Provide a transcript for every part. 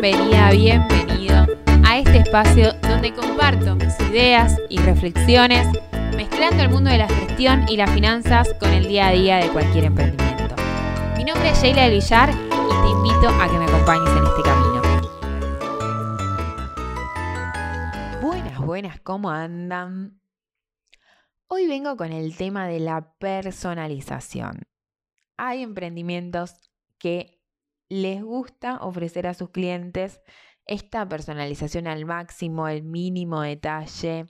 bienvenida, bienvenido a este espacio donde comparto mis ideas y reflexiones, mezclando el mundo de la gestión y las finanzas con el día a día de cualquier emprendimiento. Mi nombre es Sheila del Villar y te invito a que me acompañes en este camino. Buenas, buenas, ¿cómo andan? Hoy vengo con el tema de la personalización. Hay emprendimientos que les gusta ofrecer a sus clientes esta personalización al máximo, el mínimo detalle,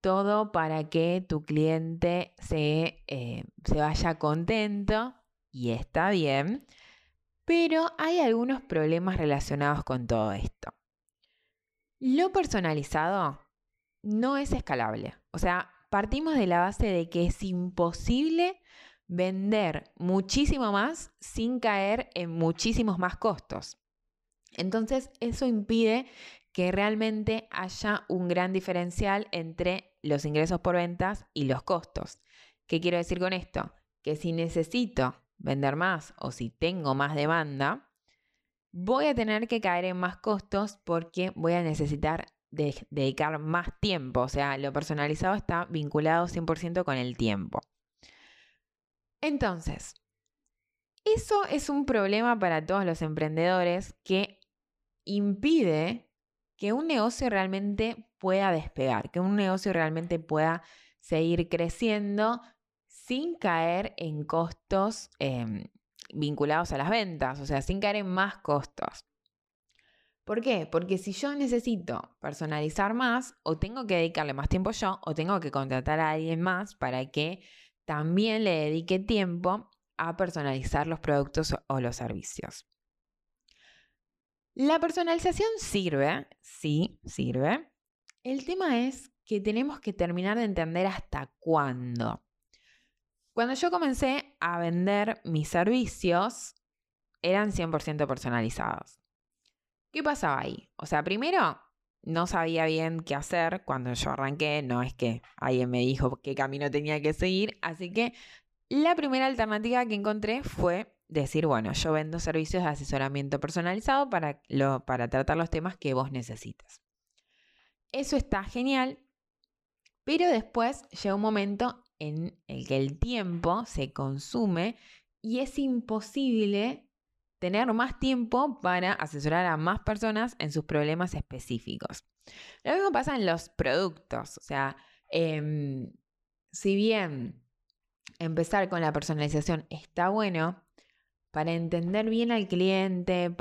todo para que tu cliente se vaya contento, y está bien, pero hay algunos problemas relacionados con todo esto. Lo personalizado no es escalable, o sea, partimos de la base de que es imposible vender muchísimo más sin caer en muchísimos más costos. Entonces, eso impide que realmente haya un gran diferencial entre los ingresos por ventas y los costos. ¿Qué quiero decir con esto? Que si necesito vender más o si tengo más demanda, voy a tener que caer en más costos porque voy a necesitar dedicar más tiempo. O sea, lo personalizado está vinculado 100% con el tiempo. Entonces, eso es un problema para todos los emprendedores que impide que un negocio realmente pueda despegar, que un negocio realmente pueda seguir creciendo sin caer en costos vinculados a las ventas, o sea, sin caer en más costos. ¿Por qué? Porque si yo necesito personalizar más, o tengo que dedicarle más tiempo yo, o tengo que contratar a alguien más para que también le dedique tiempo a personalizar los productos o los servicios. La personalización sirve, sí, sirve. El tema es que tenemos que terminar de entender hasta cuándo. Cuando yo comencé a vender mis servicios, eran 100% personalizados. ¿Qué pasaba ahí? O sea, primero, no sabía bien qué hacer cuando yo arranqué. No es que alguien me dijo qué camino tenía que seguir. Así que la primera alternativa que encontré fue decir, bueno, yo vendo servicios de asesoramiento personalizado para tratar los temas que vos necesitas. Eso está genial, pero después llega un momento en el que el tiempo se consume y es imposible tener más tiempo para asesorar a más personas en sus problemas específicos. Lo mismo pasa en los productos. O sea, si bien empezar con la personalización está bueno, para entender bien al cliente,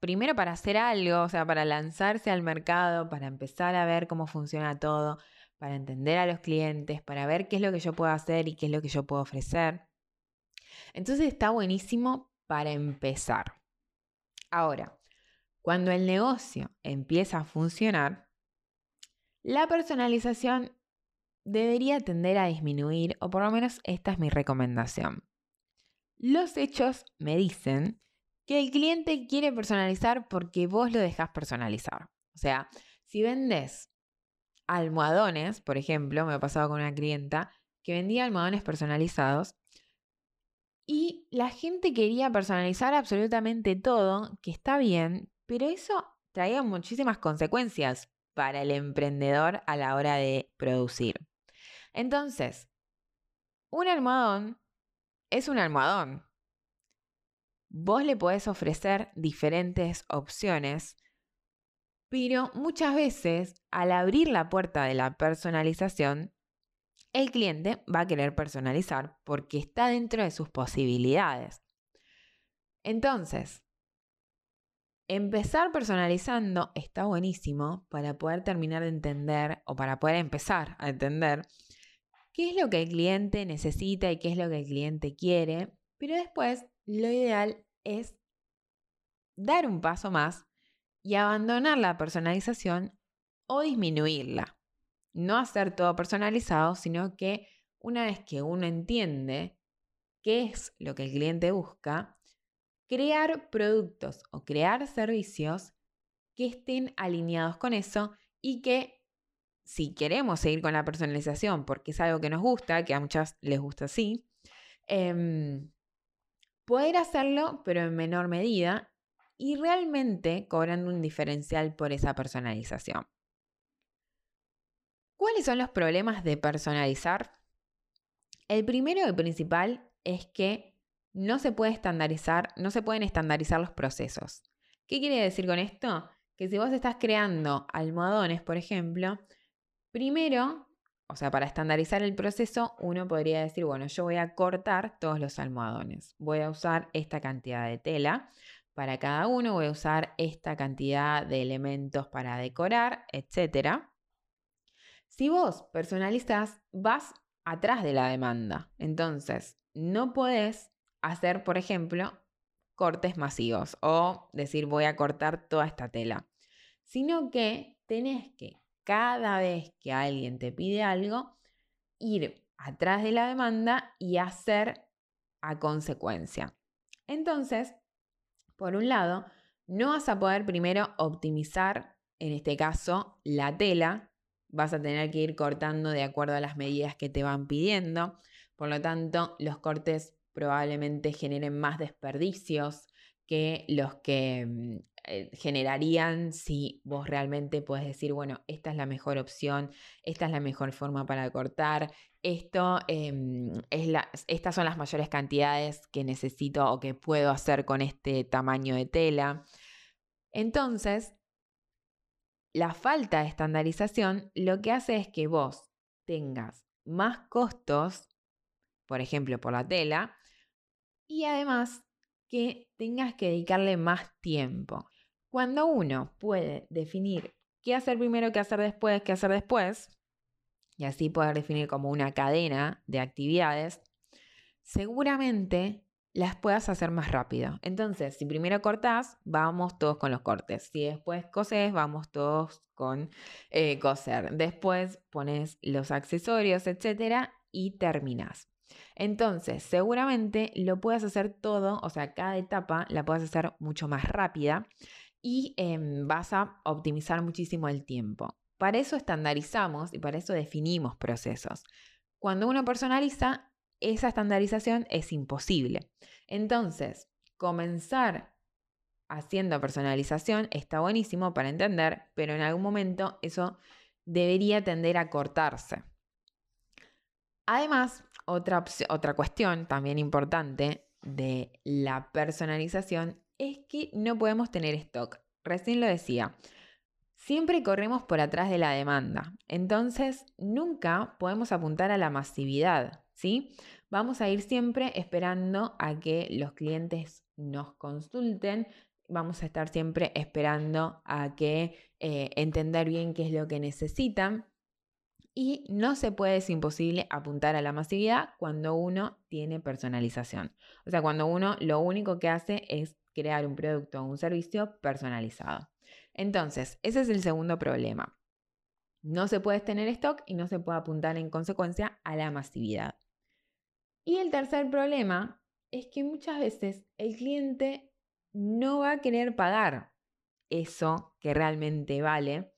primero para hacer algo, o sea, para lanzarse al mercado, para empezar a ver cómo funciona todo, para entender a los clientes, para ver qué es lo que yo puedo hacer y qué es lo que yo puedo ofrecer. Entonces está buenísimo para empezar. Ahora, cuando el negocio empieza a funcionar, la personalización debería tender a disminuir, o por lo menos esta es mi recomendación. Los hechos me dicen que el cliente quiere personalizar porque vos lo dejás personalizar. O sea, si vendés almohadones, por ejemplo, me ha pasado con una clienta que vendía almohadones personalizados, y la gente quería personalizar absolutamente todo, que está bien, pero eso traía muchísimas consecuencias para el emprendedor a la hora de producir. Entonces, un almohadón es un almohadón. Vos le podés ofrecer diferentes opciones, pero muchas veces al abrir la puerta de la personalización, el cliente va a querer personalizar porque está dentro de sus posibilidades. Entonces, empezar personalizando está buenísimo para poder terminar de entender o para poder empezar a entender qué es lo que el cliente necesita y qué es lo que el cliente quiere, pero después lo ideal es dar un paso más y abandonar la personalización o disminuirla. No hacer todo personalizado, sino que una vez que uno entiende qué es lo que el cliente busca, crear productos o crear servicios que estén alineados con eso y que, si queremos seguir con la personalización, porque es algo que nos gusta, que a muchas les gusta así, poder hacerlo, pero en menor medida y realmente cobrando un diferencial por esa personalización. ¿Cuáles son los problemas de personalizar? El primero y principal es que no se pueden estandarizar los procesos. ¿Qué quiere decir con esto? Que si vos estás creando almohadones, por ejemplo, primero, o sea, para estandarizar el proceso, uno podría decir, bueno, yo voy a cortar todos los almohadones. Voy a usar esta cantidad de tela para cada uno, voy a usar esta cantidad de elementos para decorar, etc. Si vos personalizás, vas atrás de la demanda. Entonces, no podés hacer, por ejemplo, cortes masivos o decir voy a cortar toda esta tela, sino que tenés que, cada vez que alguien te pide algo, ir atrás de la demanda y hacer a consecuencia. Entonces, por un lado, no vas a poder primero optimizar, en este caso, la tela. Vas a tener que ir cortando de acuerdo a las medidas que te van pidiendo. Por lo tanto, los cortes probablemente generen más desperdicios que los que generarían si vos realmente podés decir, bueno, esta es la mejor opción, esta es la mejor forma para cortar, estas son las mayores cantidades que necesito o que puedo hacer con este tamaño de tela. Entonces, la falta de estandarización lo que hace es que vos tengas más costos, por ejemplo, por la tela, y además que tengas que dedicarle más tiempo. Cuando uno puede definir qué hacer primero, qué hacer después, y así poder definir como una cadena de actividades, seguramente las puedas hacer más rápido. Entonces, si primero cortás, vamos todos con los cortes. Si después cosés, vamos todos con coser. Después pones los accesorios, etcétera, y terminás. Entonces, seguramente lo puedas hacer todo, o sea, cada etapa la puedas hacer mucho más rápida y vas a optimizar muchísimo el tiempo. Para eso estandarizamos y para eso definimos procesos. Cuando uno personaliza, esa estandarización es imposible. Entonces, comenzar haciendo personalización está buenísimo para entender, pero en algún momento eso debería tender a cortarse. Además, otra cuestión también importante de la personalización es que no podemos tener stock. Recién lo decía, siempre corremos por atrás de la demanda. Entonces, nunca podemos apuntar a la masividad, ¿sí? Vamos a ir siempre esperando a que los clientes nos consulten. Vamos a estar siempre esperando a que entender bien qué es lo que necesitan. Y no se puede, es imposible apuntar a la masividad cuando uno tiene personalización. O sea, cuando uno lo único que hace es crear un producto o un servicio personalizado. Entonces, ese es el segundo problema. No se puede tener stock y no se puede apuntar en consecuencia a la masividad. Y el tercer problema es que muchas veces el cliente no va a querer pagar eso que realmente vale,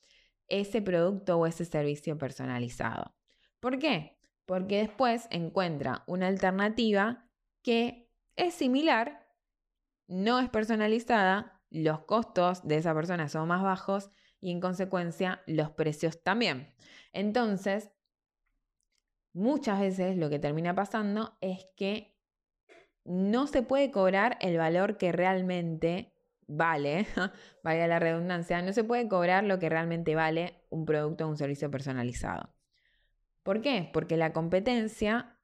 ese producto o ese servicio personalizado. ¿Por qué? Porque después encuentra una alternativa que es similar, no es personalizada, los costos de esa persona son más bajos y en consecuencia los precios también. Entonces, muchas veces lo que termina pasando es que no se puede cobrar el valor que realmente vale, valga la redundancia, no se puede cobrar lo que realmente vale un producto o un servicio personalizado. ¿Por qué? Porque la competencia,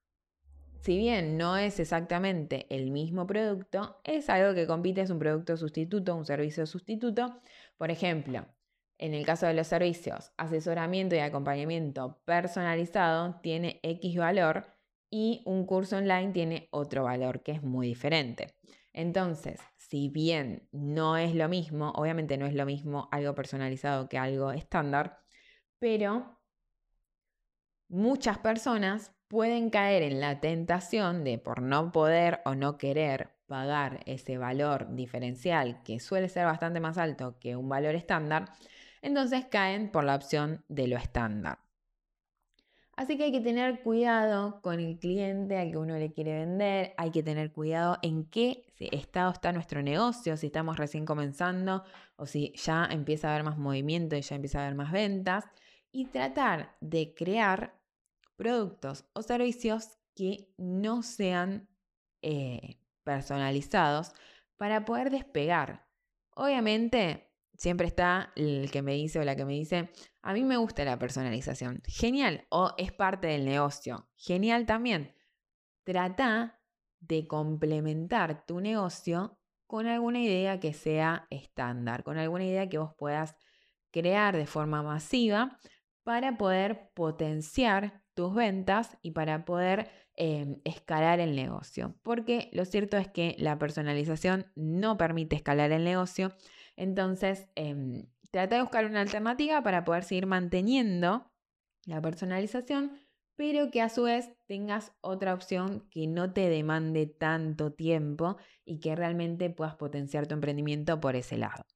si bien no es exactamente el mismo producto, es algo que compite, es un producto sustituto, un servicio sustituto. Por ejemplo, en el caso de los servicios, asesoramiento y acompañamiento personalizado tiene X valor y un curso online tiene otro valor que es muy diferente. Entonces, si bien no es lo mismo, obviamente no es lo mismo algo personalizado que algo estándar, pero muchas personas pueden caer en la tentación de, por no poder o no querer pagar ese valor diferencial que suele ser bastante más alto que un valor estándar, entonces caen por la opción de lo estándar. Así que hay que tener cuidado con el cliente al que uno le quiere vender, hay que tener cuidado en qué estado está nuestro negocio, si estamos recién comenzando o si ya empieza a haber más movimiento y ya empieza a haber más ventas, y tratar de crear productos o servicios que no sean personalizados para poder despegar. Obviamente, siempre está el que me dice o la que me dice, a mí me gusta la personalización. Genial. O es parte del negocio. Genial también. Trata de complementar tu negocio con alguna idea que sea estándar, con alguna idea que vos puedas crear de forma masiva para poder potenciar tus ventas y para poder escalar el negocio. Porque lo cierto es que la personalización no permite escalar el negocio. Entonces, trata de buscar una alternativa para poder seguir manteniendo la personalización, pero que a su vez tengas otra opción que no te demande tanto tiempo y que realmente puedas potenciar tu emprendimiento por ese lado.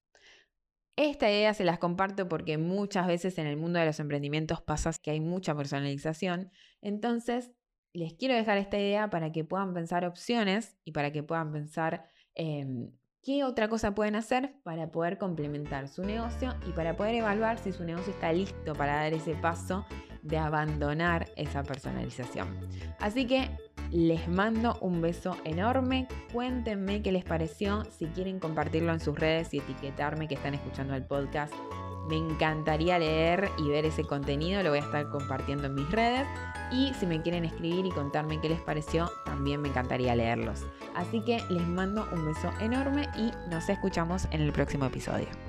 Esta idea se las comparto porque muchas veces en el mundo de los emprendimientos pasa que hay mucha personalización. Entonces, les quiero dejar esta idea para que puedan pensar opciones y para que puedan pensar qué otra cosa pueden hacer para poder complementar su negocio y para poder evaluar si su negocio está listo para dar ese paso de abandonar esa personalización. Así que les mando un beso enorme. Cuéntenme qué les pareció. Si quieren compartirlo en sus redes y etiquetarme que están escuchando el podcast, me encantaría leer y ver ese contenido. Lo voy a estar compartiendo en mis redes. Y si me quieren escribir y contarme qué les pareció, también me encantaría leerlos. Así que les mando un beso enorme y nos escuchamos en el próximo episodio.